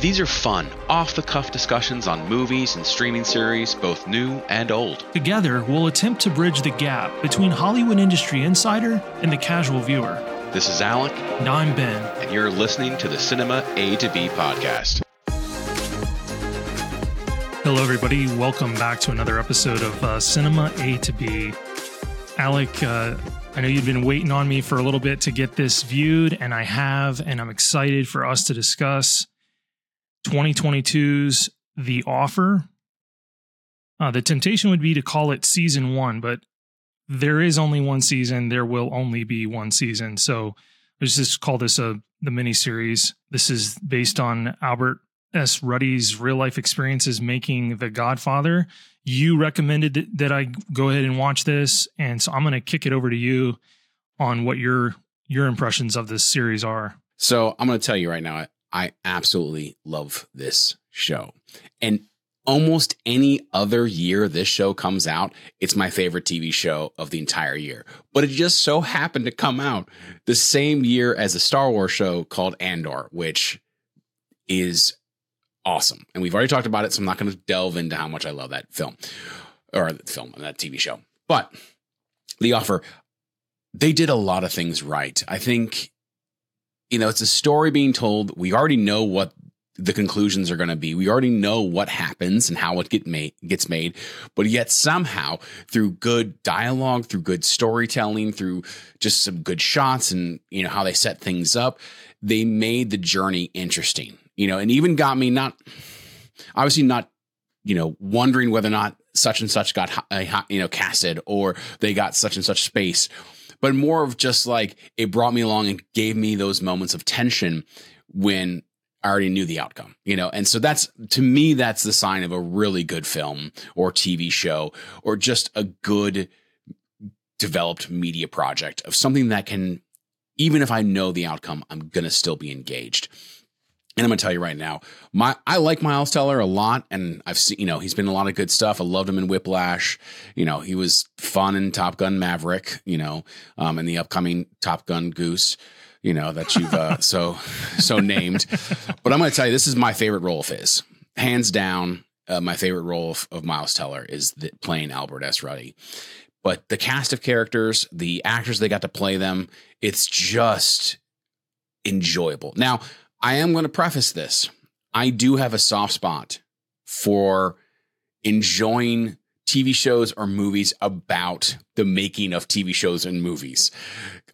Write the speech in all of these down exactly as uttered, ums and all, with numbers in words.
These are fun, off-the-cuff discussions on movies and streaming series, both new and old. Together, we'll attempt to bridge the gap between Hollywood industry insider and the casual viewer. This is Alec. And I'm Ben. And you're listening to the Cinema A to B podcast. Hello, everybody. Welcome back to another episode of uh, Cinema A to B. Alec, uh, I know you've been waiting on me for a little bit to get this viewed, and I have, and I'm excited for us to discuss twenty twenty-two's The Offer. Uh, the temptation would be to call it season one, but there is only one season. There will only be one season. So let's just call this a the miniseries. This is based on Albert S. Ruddy's real-life experiences making The Godfather. You recommended that I go ahead and watch this, and so I'm going to kick it over to you on what your your impressions of this series are. So I'm going to tell you right now, I absolutely love this show. And almost any other year this show comes out, it's my favorite T V show of the entire year. But it just so happened to come out the same year as a Star Wars show called Andor, which is awesome. And we've already talked about it, so I'm not going to delve into how much I love that film or that film, that T V show. But The Offer, they did a lot of things right. I think, you know, it's a story being told. We already know what the conclusions are going to be. We already know what happens and how it get made, gets made. But yet somehow, through good dialogue, through good storytelling, through just some good shots and, you know, how they set things up, they made the journey interesting. You know, and even got me not, obviously not, you know, wondering whether or not such and such got, you know, casted or they got such and such space, but more of just like it brought me along and gave me those moments of tension when I already knew the outcome, you know. And so that's, to me, that's the sign of a really good film or T V show or just a good developed media project of something that can, even if I know the outcome, I'm going to still be engaged. And I'm going to tell you right now, my I like Miles Teller a lot, and I've seen, you know, he's been in a lot of good stuff. I loved him in Whiplash. You know, he was fun in Top Gun Maverick, you know, um, and the upcoming Top Gun Goose, you know, that you've uh, so, so named. But I'm going to tell you, this is my favorite role of his. Hands down, uh, my favorite role of, of Miles Teller is the, playing Albert S. Ruddy. But the cast of characters, the actors they got to play them, it's just enjoyable. Now, I am going to preface this. I do have a soft spot for enjoying T V shows or movies about the making of T V shows and movies.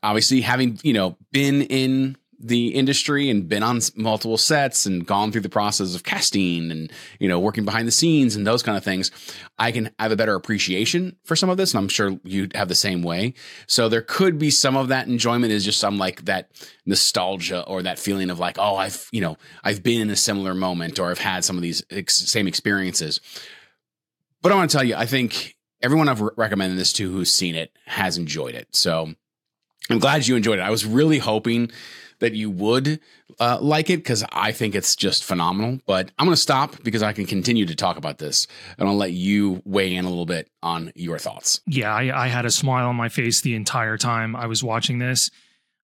Obviously, having, you know, been in the industry and been on multiple sets and gone through the process of casting and, you know, working behind the scenes and those kind of things, I can have a better appreciation for some of this. And I'm sure you'd have the same way. So there could be some of that enjoyment is just some like that nostalgia or that feeling of like, oh, I've, you know, I've been in a similar moment or I've had some of these ex- same experiences. But I want to tell you, I think everyone I've re- recommended this to who's seen it has enjoyed it. So I'm glad you enjoyed it. I was really hoping that you would uh, like it because I think it's just phenomenal. But I'm going to stop because I can continue to talk about this, and I'll let you weigh in a little bit on your thoughts. Yeah, I, I had a smile on my face the entire time I was watching this.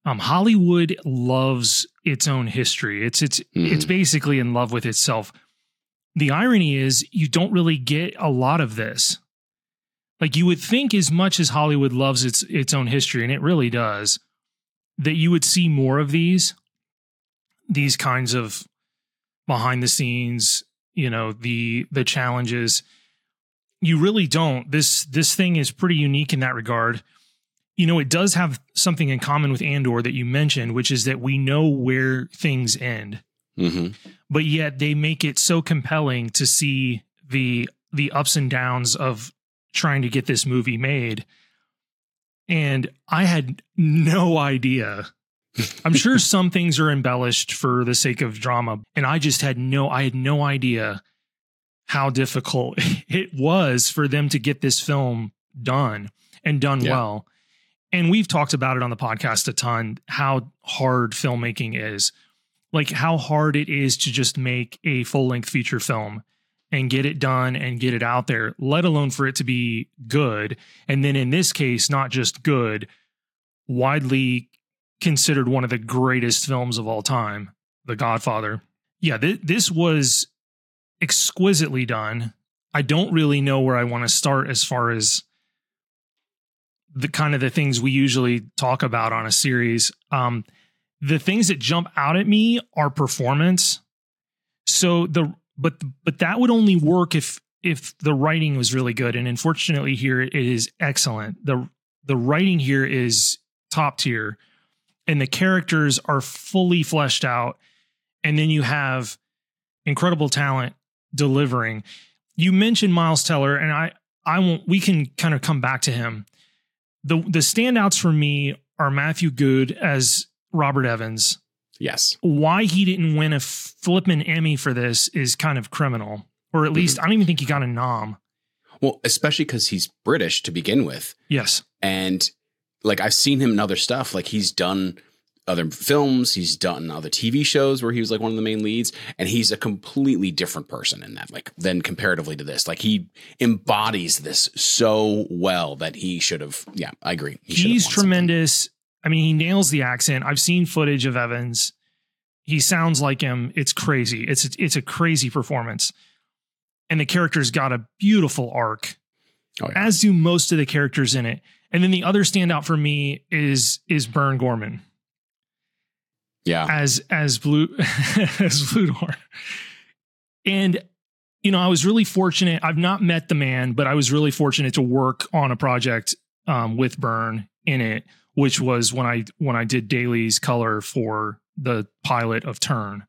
Um, Hollywood loves its own history. It's it's mm. it's basically in love with itself. The irony is you don't really get a lot of this. Like you would think, as much as Hollywood loves its its own history, and it really does, that you would see more of these, these kinds of behind the scenes, you know, the, the challenges. You really don't. This, this thing is pretty unique in that regard. You know, it does have something in common with Andor that you mentioned, which is that we know where things end, mm-hmm. but yet they make it so compelling to see the, the ups and downs of trying to get this movie made. And I had no idea. I'm sure some things are embellished for the sake of drama. And I just had no, I had no idea how difficult it was for them to get this film done and done yeah. well. And we've talked about it on the podcast a ton, how hard filmmaking is, like how hard it is to just make a full length feature film and get it done and get it out there, let alone for it to be good. And then in this case, not just good, widely considered one of the greatest films of all time, The Godfather. yeah, th- this was exquisitely done. I don't really know where I want to start as far as the kind of the things we usually talk about on a series. Um, the things that jump out at me are performance. So the, but, but that would only work if, if the writing was really good. And unfortunately here it is excellent. The, the writing here is top tier and the characters are fully fleshed out. And then you have incredible talent delivering. You mentioned Miles Teller, and I, I won't, we can kind of come back to him. The the standouts for me are Matthew Goode as Robert Evans. Yes. Why he didn't win a flippin' Emmy for this is kind of criminal, or at least mm-hmm. I don't even think he got a nom. Well, especially because he's British to begin with. Yes. And like I've seen him in other stuff, like he's done other films, he's done other T V shows where he was like one of the main leads, and he's a completely different person in that, like then comparatively to this, like he embodies this so well that he should have. Yeah, I agree. He he's tremendous. Something. I mean, he nails the accent. I've seen footage of Evans. He sounds like him. It's crazy. It's, it's a crazy performance. And the character's got a beautiful arc, oh, yeah. as do most of the characters in it. And then the other standout for me is, is Burn Gorman. Yeah, as as blue as Bluthorn, and you know I was really fortunate. I've not met the man, but I was really fortunate to work on a project um, with Burn in it, which was when I when I did Daly's color for the pilot of Turn,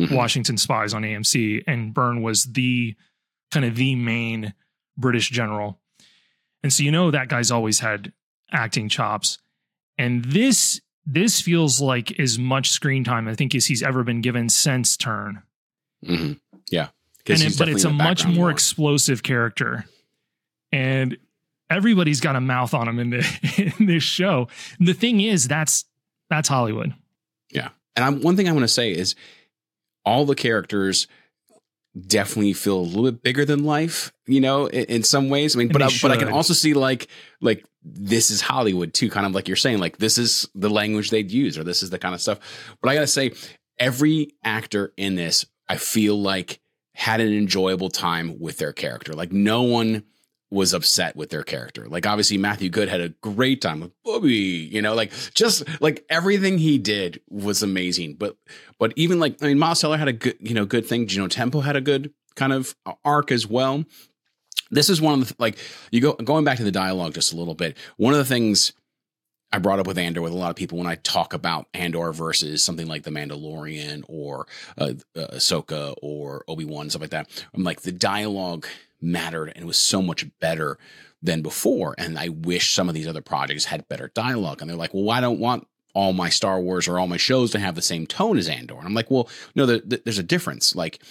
mm-hmm. Washington Spies on A M C, and Burn was the kind of the main British general, and so you know that guy's always had acting chops, and this. This feels like as much screen time, I think, as he's ever been given since Turn. Mm-hmm. Yeah. And it, but it's a much more one. explosive character. And everybody's got a mouth on him in, the, in this show. And the thing is, that's that's Hollywood. Yeah. And I'm, one thing I want to say is all the characters definitely feel a little bit bigger than life, you know, in, in some ways. I mean, and but I, but I can also see like like this is Hollywood too, kind of like you're saying, like this is the language they'd use or this is the kind of stuff. But I gotta say, every actor in this, I feel like had an enjoyable time with their character. Like no one was upset with their character. Like obviously Matthew Goode had a great time with Bobby, you know, like just like everything he did was amazing. But, but even like, I mean, Miles Teller had a good, you know, good thing. Gino Tempo had a good kind of arc as well. This is one of the, like you go going back to the dialogue just a little bit. One of the things I brought up with Andor with a lot of people when I talk about Andor versus something like The Mandalorian or uh, uh, Ahsoka or Obi Wan, stuff like that. I'm like the dialogue mattered and was so much better than before. And I wish some of these other projects had better dialogue. And they're like, well, I don't want all my Star Wars or all my shows to have the same tone as Andor. And I'm like, well, no, the, the, there's a difference. Like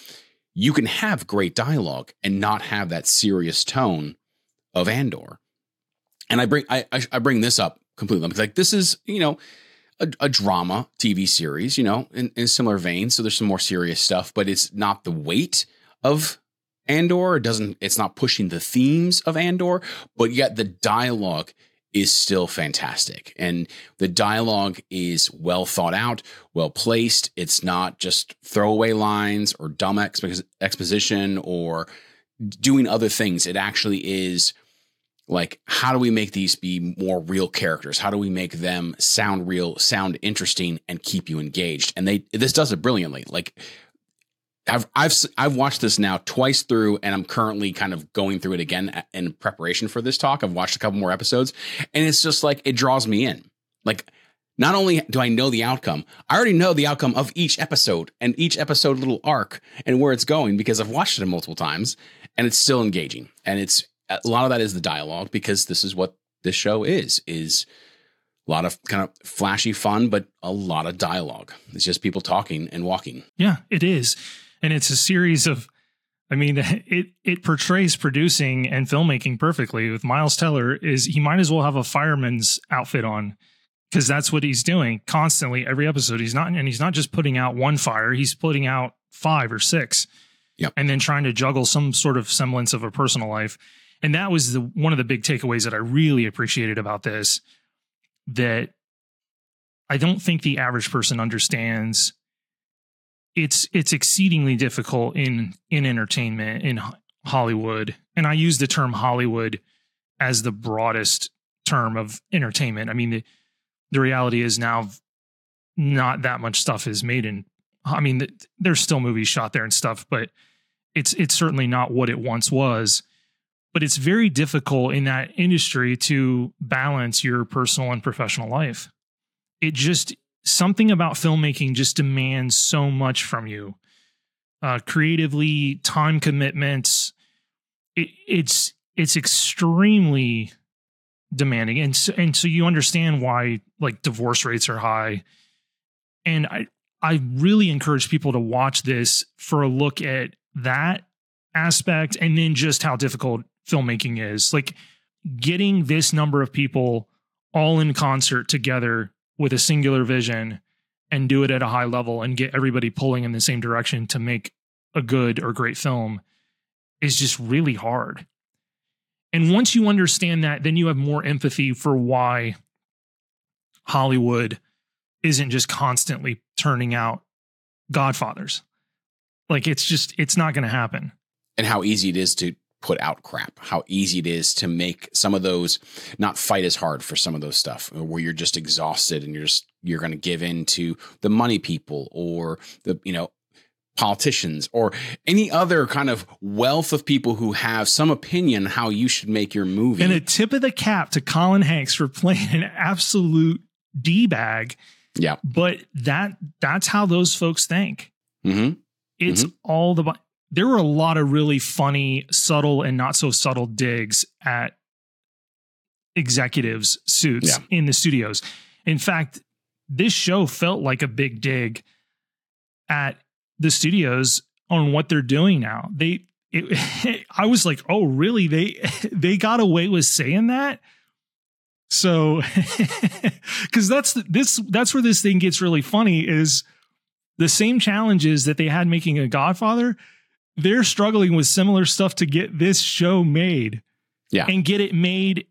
you can have great dialogue and not have that serious tone of Andor. And I bring, I, I, I bring this up completely. I'm like, this is, you know, a, a drama T V series, you know, in, in similar vein. So there's some more serious stuff, but it's not the weight of Andor doesn't, it's not pushing the themes of Andor, but yet the dialogue is still fantastic. And the dialogue is well thought out, well placed. It's not just throwaway lines or dumb exp- exposition or doing other things. It actually is like, how do we make these be more real characters? How do we make them sound real, sound interesting, and keep you engaged? And they, this does it brilliantly. Like, I've, I've, I've watched this now twice through, and I'm currently kind of going through it again in preparation for this talk. I've watched a couple more episodes, and it's just like, it draws me in. Like, not only do I know the outcome, I already know the outcome of each episode and each episode little arc and where it's going because I've watched it multiple times, and it's still engaging. And it's a lot of that is the dialogue, because this is what this show is, is a lot of kind of flashy fun, but a lot of dialogue. It's just people talking and walking. Yeah, it is. And it's a series of, I mean, it it portrays producing and filmmaking perfectly. With Miles Teller, is he might as well have a fireman's outfit on, because that's what he's doing constantly. Every episode, he's not, and he's not just putting out one fire; he's putting out five or six, yep. and then trying to juggle some sort of semblance of a personal life. And that was the one of the big takeaways that I really appreciated about this. That I don't think the average person understands it's it's exceedingly difficult in in entertainment in Hollywood. And I use the term Hollywood as the broadest term of entertainment. I mean, the, the reality is now not that much stuff is made in. I mean, the, there's still movies shot there and stuff, but it's it's certainly not what it once was. But it's very difficult in that industry to balance your personal and professional life. It just, something about filmmaking just demands so much from you. Uh, creatively, time commitments. It, it's it's extremely demanding. And so, and so you understand why like divorce rates are high. And I, I really encourage people to watch this for a look at that aspect and then just how difficult filmmaking is. Like getting this number of people all in concert together with a singular vision and do it at a high level and get everybody pulling in the same direction to make a good or great film is just really hard. And once you understand that, then you have more empathy for why Hollywood isn't just constantly turning out Godfathers. Like it's just, it's not going to happen. And how easy it is to put out crap, how easy it is to make some of those, not fight as hard for some of those stuff where you're just exhausted and you're just, you're going to give in to the money people or the, you know, politicians or any other kind of wealth of people who have some opinion on how you should make your movie. And a tip of the cap to Colin Hanks for playing an absolute D bag. Yeah. But that, that's how those folks think. Mm-hmm. It's mm-hmm. all the, there were a lot of really funny, subtle and not so subtle digs at executives' suits yeah. in the studios. In fact, this show felt like a big dig at the studios on what they're doing now. They, it, I was like, oh really? They, they got away with saying that. So, cause that's this, that's where this thing gets really funny is the same challenges that they had making a Godfather, they're struggling with similar stuff to get this show made yeah. and get it made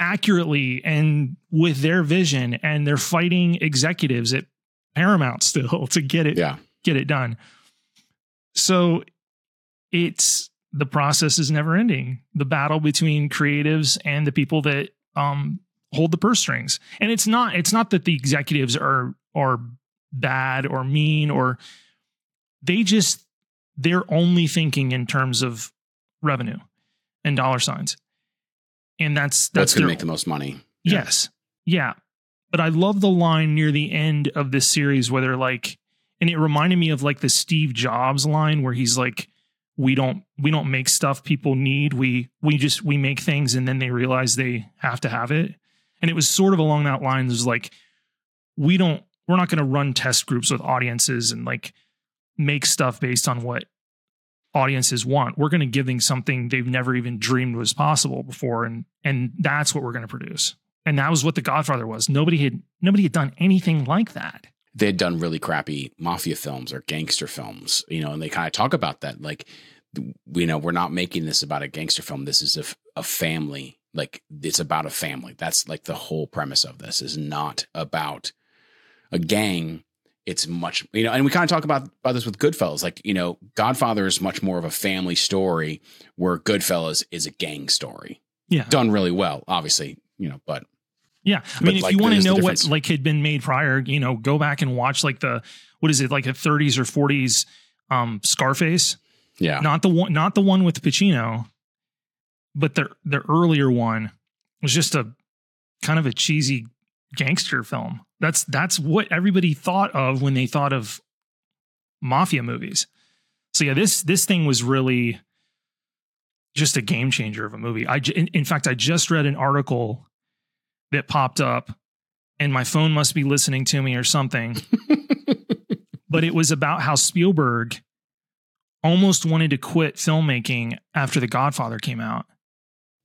accurately and with their vision. And they're fighting executives at Paramount still to get it, yeah. get it done. So it's, the process is never ending. The battle between creatives and the people that um, hold the purse strings. And it's not, it's not that the executives are, are, bad or mean, or they just, they're only thinking in terms of revenue and dollar signs. And that's, that's, that's going to make the most money. Yes. Yeah. But I love the line near the end of this series where they're like, and it reminded me of like the Steve Jobs line where he's like, we don't, we don't make stuff people need. We, we just, we make things and then they realize they have to have it. And it was sort of along that line. It was like, we don't, we're not going to run test groups with audiences and like make stuff based on what audiences want. We're going to give them something they've never even dreamed was possible before. And, and that's what we're going to produce. And that was what The Godfather was. Nobody had, nobody had done anything like that. They had done really crappy mafia films or gangster films, you know, and they kind of talk about that. Like, you know, we're not making this about a gangster film. This is a, a family. Like it's about a family. That's like the whole premise of this is not about a gang. It's much, you know, and we kind of talk about, about this with Goodfellas. Like, you know, Godfather is much more of a family story where Goodfellas is a gang story. Yeah. Done really well, obviously, you know, but. Yeah. I mean, if like, you want to know what like had been made prior, you know, go back and watch like the, what is it? Like a thirties or forties um, Scarface. Yeah. Not the one, not the one with Pacino, but the, the earlier one was just a kind of a cheesy gangster film. That's that's what everybody thought of when they thought of mafia movies. So yeah, this this thing was really just a game changer of a movie. I in, in fact, I just read an article that popped up, and my phone must be listening to me or something. But it was about how Spielberg almost wanted to quit filmmaking after The Godfather came out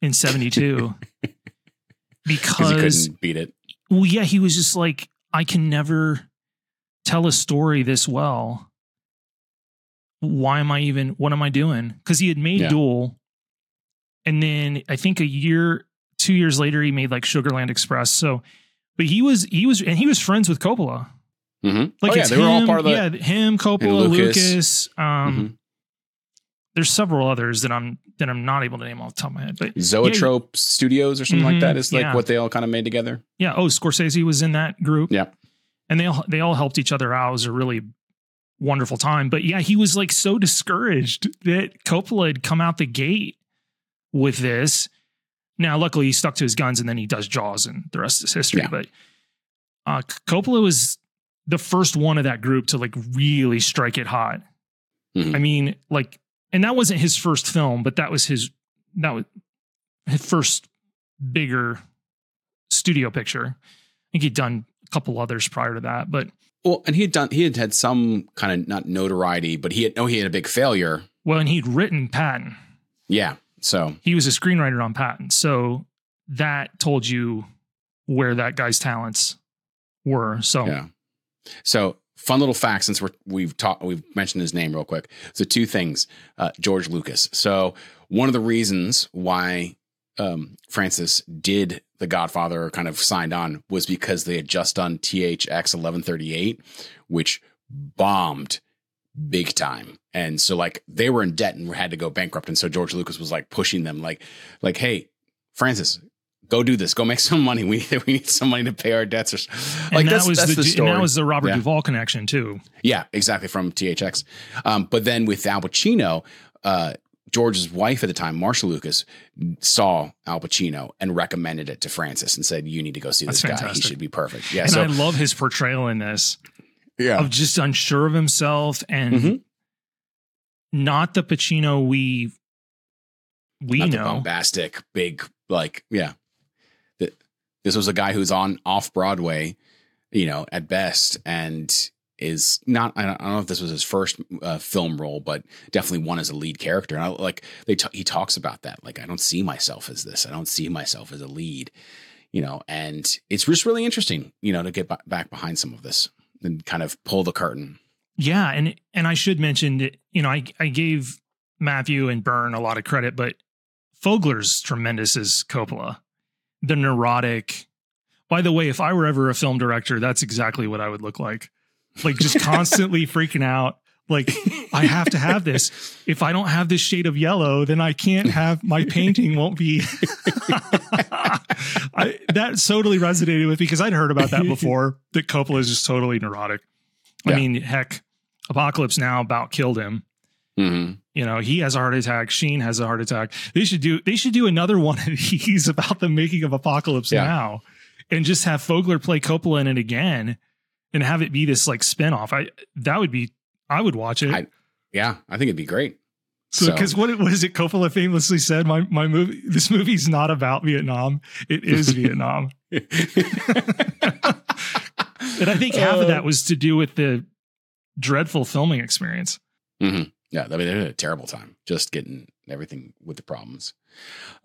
in seventy-two because he couldn't beat it. Well, yeah, he was just like, I can never tell a story this well. Why am I even, what am I doing? Because he had made yeah. Duel. And then I think a year, two years later, he made like Sugarland Express. So, but he was, he was, and he was friends with Coppola. Mm-hmm. Like oh, yeah, they him, were all part of the yeah, him, Coppola, Lucas. Lucas um, mm-hmm. There's several others that I'm that I'm not able to name off the top of my head. But Zoetrope yeah, Studios or something mm-hmm, like that is like yeah. what they all kind of made together. Yeah. Oh, Scorsese was in that group. Yeah. And they all they all helped each other out. It was a really wonderful time. But yeah, he was like so discouraged that Coppola had come out the gate with this. Now, luckily, he stuck to his guns, and then he does Jaws, and the rest is history. Yeah. But uh, Coppola was the first one of that group to like really strike it hot. Mm-hmm. I mean, like, and that wasn't his first film, but that was his that was his first bigger studio picture. I think he'd done a couple others prior to that, but well, and he had done he had had some kind of not notoriety, but he had no he had a big failure. Well, and he'd written Patton. Yeah. So he was a screenwriter on Patton. So that told you where that guy's talents were. So, yeah. So fun little fact, since we're, we've talked, we've mentioned his name real quick. So two things, uh, George Lucas. So one of the reasons why um, Francis did The Godfather or kind of signed on was because they had just done T H X eleven thirty-eight, which bombed big time. And so like they were in debt and had to go bankrupt. And so George Lucas was like pushing them like, like, hey, Francis, go do this. Go make some money. We, we need some money to pay our debts. Or like and that that's, was that's the, the story. And that was the Robert yeah. Duvall connection too. Yeah, exactly. From T H X. Um, but then with Al Pacino, uh, George's wife at the time, Marsha Lucas, saw Al Pacino and recommended it to Francis and said, you need to go see this that's guy. Fantastic. He should be perfect. Yeah. And so, I love his portrayal in this. Yeah. Of just unsure of himself and mm-hmm. not the Pacino we we not know. The bombastic, big, like, yeah. The, this was a guy who's on off Broadway, you know, at best, and is not. I don't, I don't know if this was his first uh, film role, but definitely one as a lead character. And I, like they, t- he talks about that. Like, I don't see myself as this. I don't see myself as a lead, you know. And it's just really interesting, you know, to get b- back behind some of this. And kind of pull the curtain. Yeah. And, and I should mention that, you know, I, I gave Matthew and Byrne a lot of credit, but Fogler's tremendous as Coppola, the neurotic, by the way, if I were ever a film director, that's exactly what I would look like. Like just constantly freaking out. Like I have to have this. If I don't have this shade of yellow, then I can't have my painting won't be. I, that totally resonated with me because I'd heard about that before. That Coppola is just totally neurotic. I yeah. mean, heck, Apocalypse Now about killed him. Mm-hmm. You know, he has a heart attack. Sheen has a heart attack. They should do. They should do another one of these about the making of Apocalypse yeah. Now, and just have Fogler play Coppola in it again, and have it be this like spinoff. I that would be. I would watch it. I, yeah, I think it'd be great. So, because so. what, what is it Coppola famously said? My my movie, this movie's not about Vietnam. It is Vietnam. And I think half uh, of that was to do with the dreadful filming experience. Mm-hmm. Yeah, I mean, they had a terrible time just getting everything with the problems.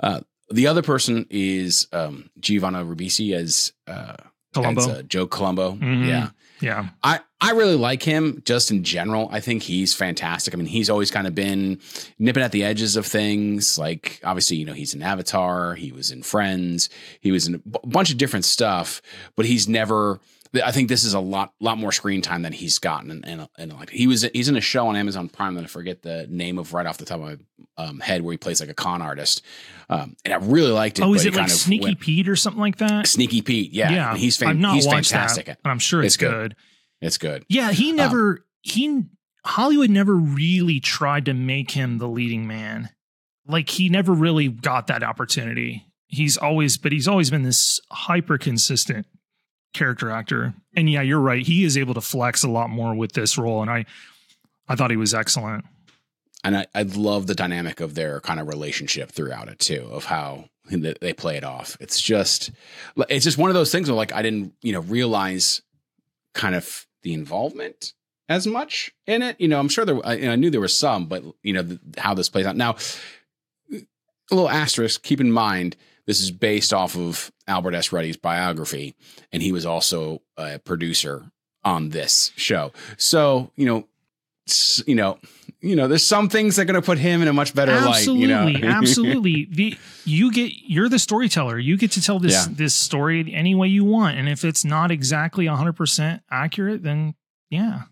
Uh, the other person is um, Giovanna Ribisi as uh, Columbo. As, uh, Joe Colombo. Mm-hmm. Yeah. Yeah. I, I really like him just in general. I think he's fantastic. I mean, he's always kind of been nipping at the edges of things. Like, obviously, you know, he's in Avatar. He was in Friends. He was in a b- bunch of different stuff, but he's never, I think this is a lot, lot more screen time than he's gotten. And, and like, he was, he's in a show on Amazon Prime that I forget the name of right off the top of my um, head where he plays like a con artist. Um, and I really liked it. Oh, is it like Sneaky Pete or something like that? Sneaky Pete. Yeah. Yeah. I mean, he's fan- I've not he's watched fantastic. That, but I'm sure it's, it's good. good. It's good. Yeah. He never, um, he, Hollywood never really tried to make him the leading man. Like he never really got that opportunity. He's always, but he's always been this hyper consistent character actor. And yeah, you're right. He is able to flex a lot more with this role. And I, I thought he was excellent. And I, I love the dynamic of their kind of relationship throughout it too, of how they play it off. It's just, it's just one of those things where like, I didn't, you know, realize kind of the involvement as much in it. You know, I'm sure there, I, you know, I knew there were some, but you know, the, how this plays out now, a little asterisk, keep in mind, this is based off of Albert S. Ruddy's biography. And he was also a producer on this show. So, you know, you know, you know, there's some things that are going to put him in a much better absolutely, light. You know? Absolutely. The, you get, you're the storyteller. You get to tell this, yeah. this story any way you want. And if it's not exactly a hundred percent accurate, then yeah,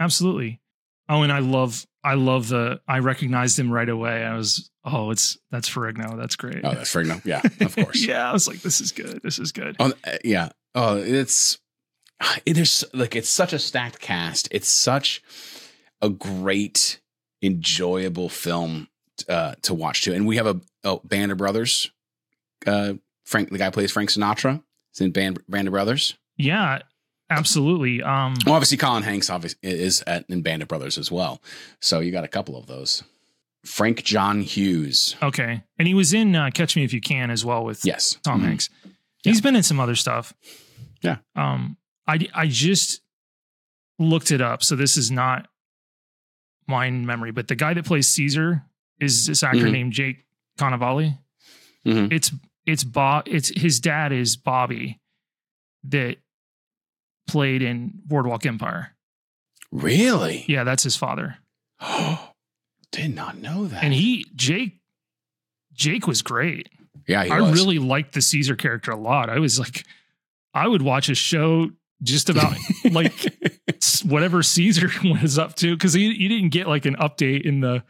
absolutely. Oh, and I love, I love the, I recognized him right away. I was, oh, it's, that's Ferrigno. That's great. Oh, that's Ferrigno. Yeah, of course. yeah. I was like, this is good. This is good. Oh, yeah. Oh, it's, there's like, it's such a stacked cast. It's such a great, enjoyable film uh, to watch too. And we have a oh, Band of Brothers. Uh, Frank, the guy plays Frank Sinatra. It's in Band, Band of Brothers. Yeah, absolutely. Um, well, obviously Colin Hanks obviously is at, in Band of Brothers as well. So you got a couple of those. Frank John Hughes. Okay. And he was in uh, Catch Me If You Can as well with yes. Tom mm-hmm. Hanks. He's yeah. been in some other stuff. Yeah. Um, I, I just looked it up. So this is not my memory, but the guy that plays Caesar is this actor mm-hmm. named Jake Cannavale. Mm-hmm. It's, it's Bob. It's his dad is Bobby that played in Boardwalk Empire. Really? Yeah. That's his father. Oh, did not know that. And he, Jake, Jake was great. Yeah. He I was. really liked the Caesar character a lot. I was like, I would watch a show just about like whatever Caesar was up to, because you, you didn't get like an update in the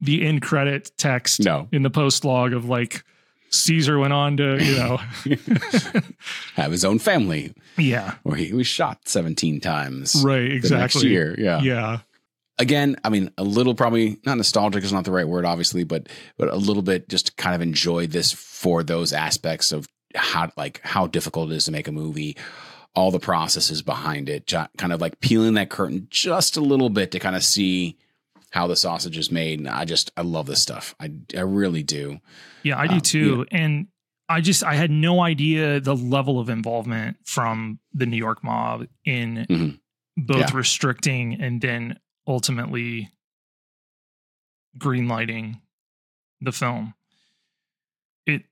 the end credit text no. in the post log of like Caesar went on to, you know, have his own family. Yeah. Or he was shot seventeen times. Right. Exactly. The next year. Yeah. Yeah. Again, I mean, a little probably not nostalgic is not the right word, obviously, but but a little bit just to kind of enjoy this for those aspects of how like how difficult it is to make a movie, all the processes behind it, j- kind of like peeling that curtain just a little bit to kind of see how the sausage is made. And I just, I love this stuff. I, I really do. Yeah, I do um, too. Yeah. And I just, I had no idea the level of involvement from the New York mob in mm-hmm. both yeah. restricting and then ultimately greenlighting the film. It,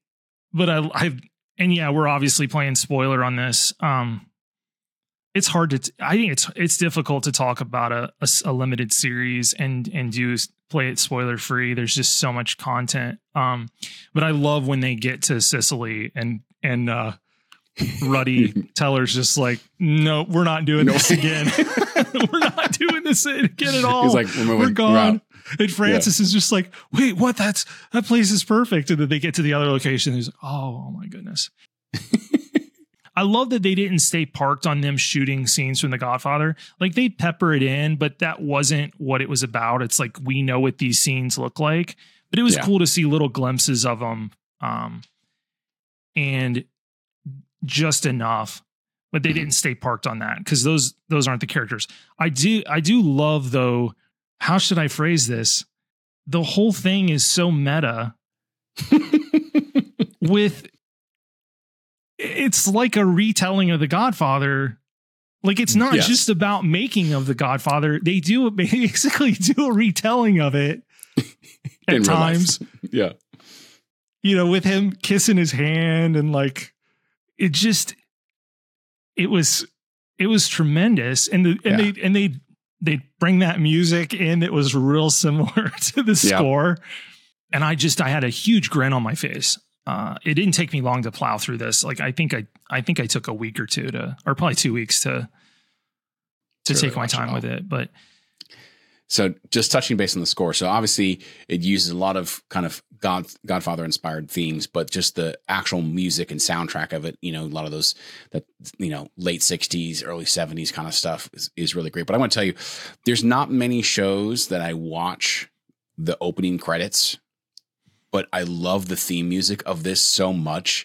but I, I've, And yeah, we're obviously playing spoiler on this. Um, it's hard to, t- I think it's, it's difficult to talk about a, a, a limited series and, and do play it spoiler free. There's just so much content. Um, but I love when they get to Sicily and, and, uh, Ruddy Teller's just like, no, we're not doing this again. We're not doing this again at all. He's like, we're, we're gone. We're and Francis yeah. is just like, wait, what? That's that place is perfect. And then they get to the other location. And he's like, oh, oh my goodness. I love that they didn't stay parked on them shooting scenes from The Godfather. Like they pepper it in, but that wasn't what it was about. It's like, we know what these scenes look like, but it was yeah. cool to see little glimpses of them. Um, and just enough, but they didn't stay parked on that because those those aren't the characters. I do I do love though. How should I phrase this? The whole thing is so meta. With it's like a retelling of The Godfather. Like it's not yes. just about making of The Godfather. They do basically do a retelling of it at times. Yeah, you know, with him kissing his hand and like. It just, it was, it was tremendous. And the, and yeah. they, and they, they bring that music in that was real similar to the yeah. score. And I just, I had a huge grin on my face. Uh, it didn't take me long to plow through this. Like, I think I, I think I took a week or two to, or probably two weeks to, to really take my time it with it. But so just touching base on the score. So obviously it uses a lot of kind of God, Godfather inspired themes, but just the actual music and soundtrack of it, you know, a lot of those that, you know, late sixties, early seventies kind of stuff is, is really great. But I want to tell you, there's not many shows that I watch the opening credits, but I love the theme music of this so much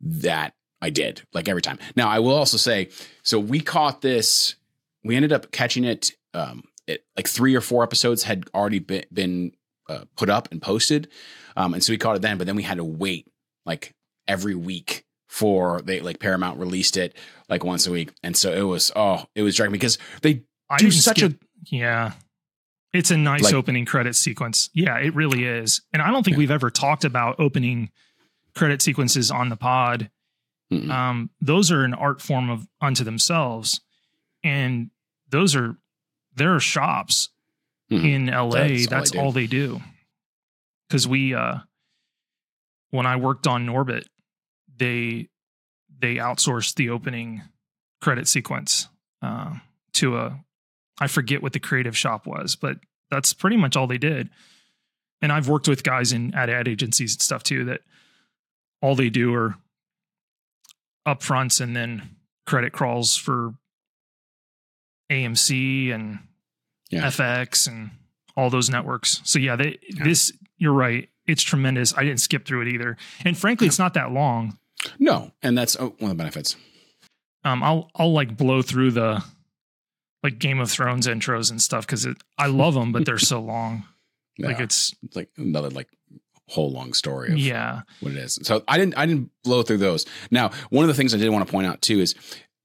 that I did like every time. Now I will also say, so we caught this, we ended up catching it, um, It, like three or four episodes had already been, been uh, put up and posted. Um, and so we caught it then, but then we had to wait like every week for they like Paramount released it like once a week. And so it was, oh, it was dragging because they I do such skip. a, yeah, it's a nice like, opening credit sequence. Yeah, it really is. And I don't think yeah. we've ever talked about opening credit sequences on the pod. Mm-mm. Um, those are an art form of unto themselves. And those are, there are shops mm-hmm. in L A. That's, that's all, all they do. Because we, uh, when I worked on Norbit, they they outsourced the opening credit sequence uh, to a, I forget what the creative shop was, but that's pretty much all they did. And I've worked with guys in at ad agencies and stuff too that all they do are upfronts and then credit crawls for A M C and yeah. F X and all those networks. So yeah, they, yeah, this, you're right. It's tremendous. I didn't skip through it either. And frankly, it's not that long. No. And that's oh, one of the benefits. Um, I'll, I'll like blow through the like Game of Thrones intros and stuff. Cause it, I love them, but they're so long. Yeah. Like it's, it's like another like whole long story of yeah. what it is. So I didn't, I didn't blow through those. Now, one of the things I did want to point out too is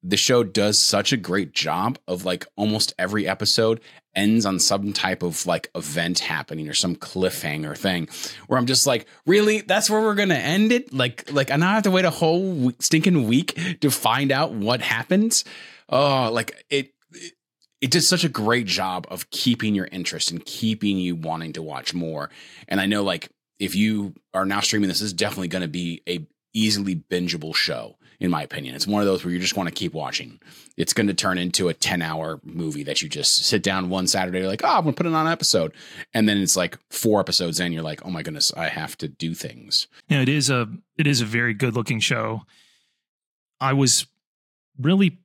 the show does such a great job of like almost every episode ends on some type of like event happening or some cliffhanger thing where I'm just like, really, that's where we're going to end it. Like, like I now have to wait a whole week, stinking week to find out what happens. Oh, like it, it It did such a great job of keeping your interest and keeping you wanting to watch more. And I know like if you are now streaming, this is definitely going to be a easily bingeable show. In my opinion, it's one of those where you just want to keep watching. It's going to turn into a ten hour movie that you just sit down one Saturday. You're like, oh, I'm going to put it on an episode. And then it's like four episodes in. You're like, oh my goodness, I have to do things. You know, it is a, it is a very good looking show. I was really,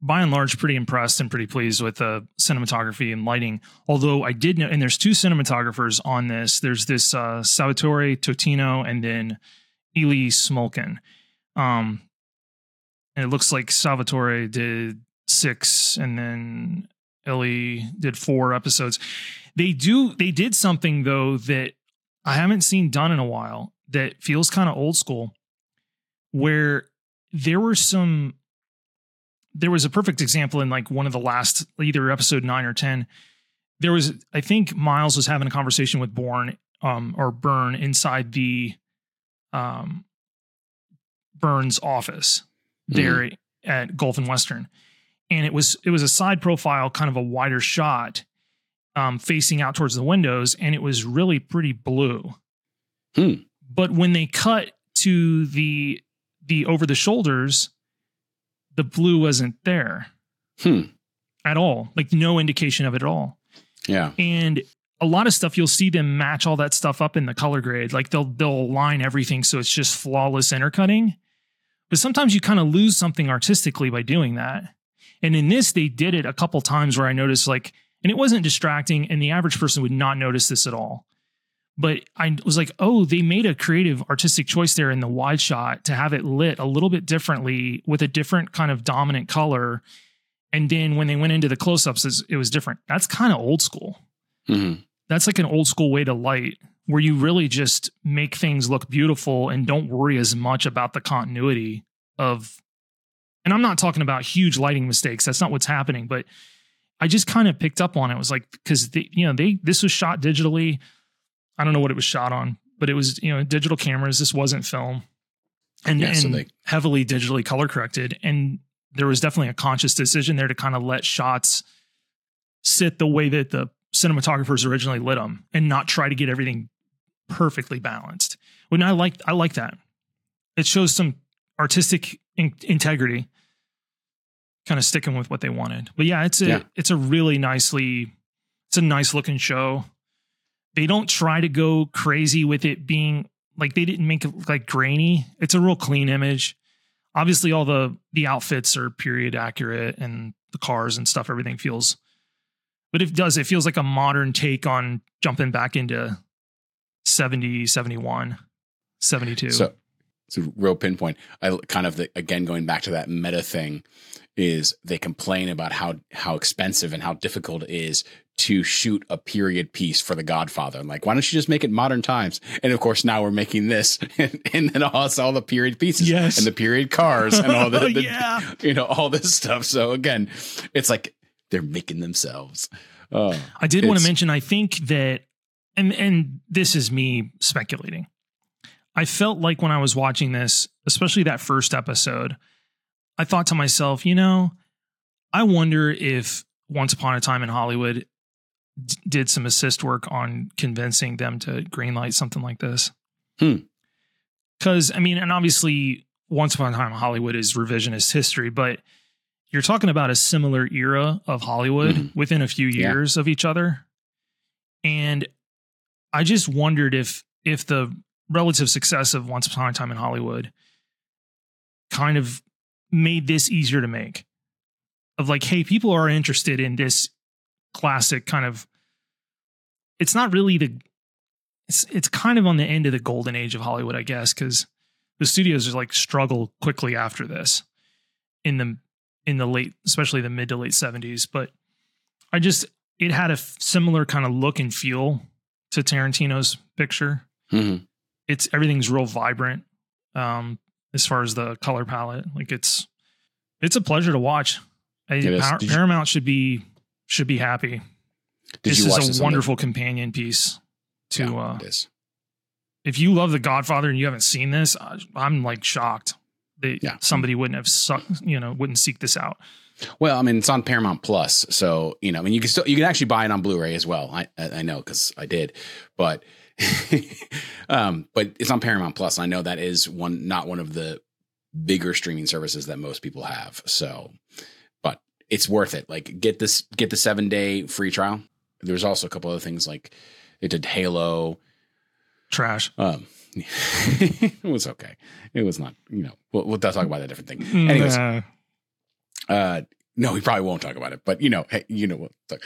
by and large, pretty impressed and pretty pleased with the uh, cinematography and lighting. Although I did know, and there's two cinematographers on this. There's this uh, Salvatore Totino and then Eli Smolkin. Um, and it looks like Salvatore did six and then Eli did four episodes. They do, they did something though that I haven't seen done in a while that feels kind of old school, where there were some. There was a perfect example in like one of the last, either episode nine or ten, there was, I think Miles was having a conversation with Bourne um, or Burn inside the um, Burn's office there mm-hmm. at Gulf and Western. And it was, it was a side profile, kind of a wider shot um, facing out towards the windows. And it was really pretty blue, mm. but when they cut to the, the over the shoulders, the blue wasn't there hmm. at all. Like no indication of it at all. Yeah. And a lot of stuff, you'll see them match all that stuff up in the color grade. Like they'll, they'll align everything. So it's just flawless intercutting, but sometimes you kind of lose something artistically by doing that. And in this, they did it a couple times where I noticed like, and it wasn't distracting and the average person would not notice this at all. But I was like, oh, they made a creative artistic choice there in the wide shot to have it lit a little bit differently with a different kind of dominant color. And then when they went into the close-ups, it was different. That's kind of old school. Mm-hmm. That's like an old school way to light where you really just make things look beautiful and don't worry as much about the continuity of, and I'm not talking about huge lighting mistakes. That's not what's happening, but I just kind of picked up on it. It was like, because they, you know, they, this was shot digitally. I don't know what it was shot on, but it was, you know, digital cameras. This wasn't film and, yeah, and so they, heavily digitally color corrected. And there was definitely a conscious decision there to kind of let shots sit the way that the cinematographers originally lit them and not try to get everything perfectly balanced. When I like, I like that. It shows some artistic in- integrity, kind of sticking with what they wanted. But yeah, it's a, yeah. it's a really nicely, it's a nice looking show. They don't try to go crazy with it being like, they didn't make it like grainy. It's a real clean image. Obviously all the, the outfits are period accurate and the cars and stuff, everything feels, but it does, it feels like a modern take on jumping back into seventy, seventy-one, seventy-two. So it's a real pinpoint. I kind of, the, again, going back to that meta thing is they complain about how, how expensive and how difficult it is to shoot a period piece for The Godfather. I'm like, why don't you just make it modern times? And of course now we're making this and, and then also all the period pieces yes. and the period cars and all the, the yeah. you know, all this stuff. So again, it's like they're making themselves. Uh, I did want to mention, I think that, and, and this is me speculating. I felt like when I was watching this, especially that first episode, I thought to myself, you know, I wonder if Once Upon a Time in Hollywood d- did some assist work on convincing them to greenlight something like this. Hmm. Because, I mean, and obviously Once Upon a Time in Hollywood is revisionist history, but you're talking about a similar era of Hollywood mm-hmm. within a few years yeah. of each other. And I just wondered if if the relative success of Once Upon a Time in Hollywood kind of made this easier to make. Of like, hey, people are interested in this classic kind of, it's not really the, it's it's kind of on the end of the golden age of Hollywood, I guess, because the studios are like struggle quickly after this in the in the late, especially the mid to late seventies. But I just, it had a f- similar kind of look and feel to Tarantino's picture. Mm-hmm. It's everything's real vibrant um, as far as the color palette. Like it's it's a pleasure to watch. I, Par- Paramount should be should be happy. This is a this wonderful companion piece to yeah, uh, this. If you love The Godfather and you haven't seen this, I, I'm like shocked that yeah. somebody wouldn't have sucked, you know, wouldn't seek this out. Well, I mean, it's on Paramount Plus, so you know, I mean, you can still you can actually buy it on Blu-ray as well. I I know because I did, but um, but it's on Paramount Plus. I know that is one not one of the bigger streaming services that most people have. So. It's worth it. Like get this, get the seven day free trial. There was also a couple other things like it did Halo trash. Um, it was okay. It was not, you know, we'll, we'll talk about that different thing. Anyways. Nah. Uh, no, we probably won't talk about it, but you know, hey, you know, what? We'll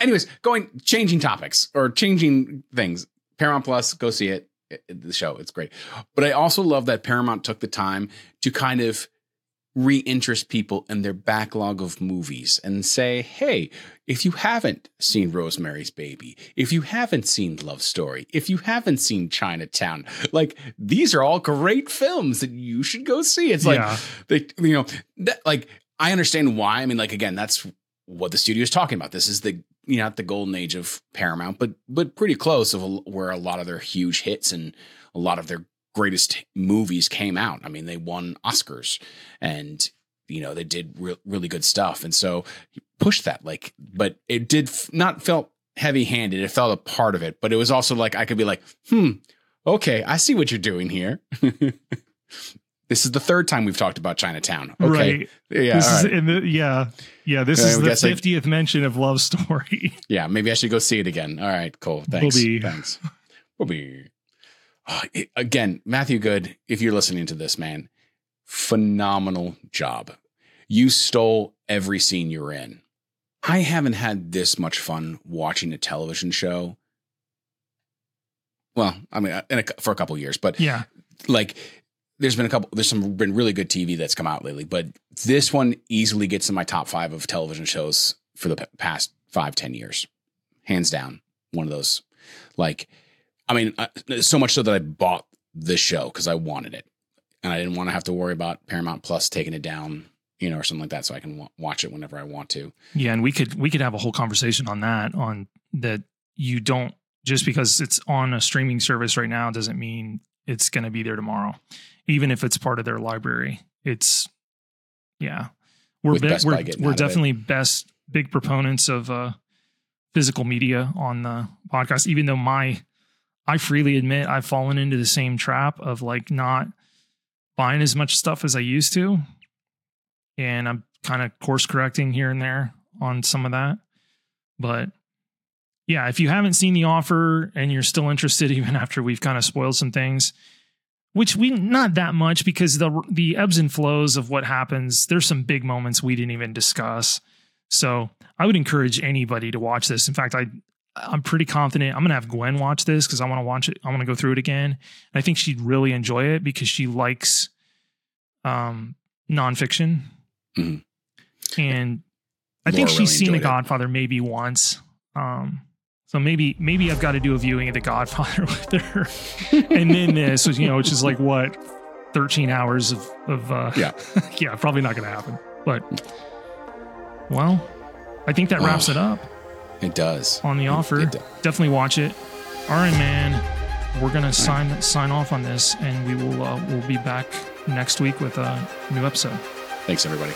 anyways, going, changing topics or changing things. Paramount Plus, go see it. It, it the show. It's great. But I also love that Paramount took the time to kind of reinterest people in their backlog of movies and say, hey, if you haven't seen Rosemary's Baby, if you haven't seen Love Story, if you haven't seen Chinatown, like these are all great films that you should go see. It's like, yeah. they, you know, that, like I understand why. I mean, like, again, that's what the studio is talking about. This is the, you know, not the golden age of Paramount, but, but pretty close of a, where a lot of their huge hits and a lot of their greatest movies came out. I mean, they won Oscars and, you know, they did re- really good stuff. And so he pushed that like, but it did f- not felt heavy handed. It felt a part of it, but it was also like, I could be like, Hmm, okay. I see what you're doing here. This is the third time we've talked about Chinatown. Okay. Right. Yeah. This is right. in the, yeah. Yeah. This okay, is the fiftieth I, mention of Love Story. Yeah. Maybe I should go see it again. All right, cool. Thanks. We'll be. Thanks. We'll be. Uh, it, again, Matthew Goode, if you're listening to this, man, phenomenal job. You stole every scene you're in. I haven't had this much fun watching a television show. Well, I mean, in a, for a couple of years, but yeah, like there's been a couple, there's some been really good T V that's come out lately, but this one easily gets in my top five of television shows for the p- past five, ten years, hands down. One of those, like, I mean, so much so that I bought the show because I wanted it and I didn't want to have to worry about Paramount Plus taking it down, you know, or something like that. So I can w- watch it whenever I want to. Yeah. And we could we could have a whole conversation on that, on that. You don't, just because it's on a streaming service right now doesn't mean it's going to be there tomorrow, even if it's part of their library. It's yeah, we're be- we're, we're definitely best big proponents of uh, physical media on the podcast, even though my I freely admit I've fallen into the same trap of like not buying as much stuff as I used to. And I'm kind of course correcting here and there on some of that. But yeah, if you haven't seen The Offer and you're still interested, even after we've kind of spoiled some things, which we not that much because the, the ebbs and flows of what happens, there's some big moments we didn't even discuss. So I would encourage anybody to watch this. In fact, I, I'm pretty confident I'm going to have Gwen watch this because I want to watch it. I want to go through it again. And I think she'd really enjoy it because she likes um, nonfiction. Mm-hmm. And I Laura think she's really seen The Godfather it. maybe once. Um, so maybe maybe I've got to do a viewing of The Godfather with her. And then this, you know, which is like, what, thirteen hours of... of uh, yeah. yeah, probably not going to happen. But, well, I think that wraps oh. it up. It does. On The Offer. It, it definitely watch it. All right, man. We're going to sign right. sign off on this, and we will uh, we'll be back next week with a new episode. Thanks, everybody.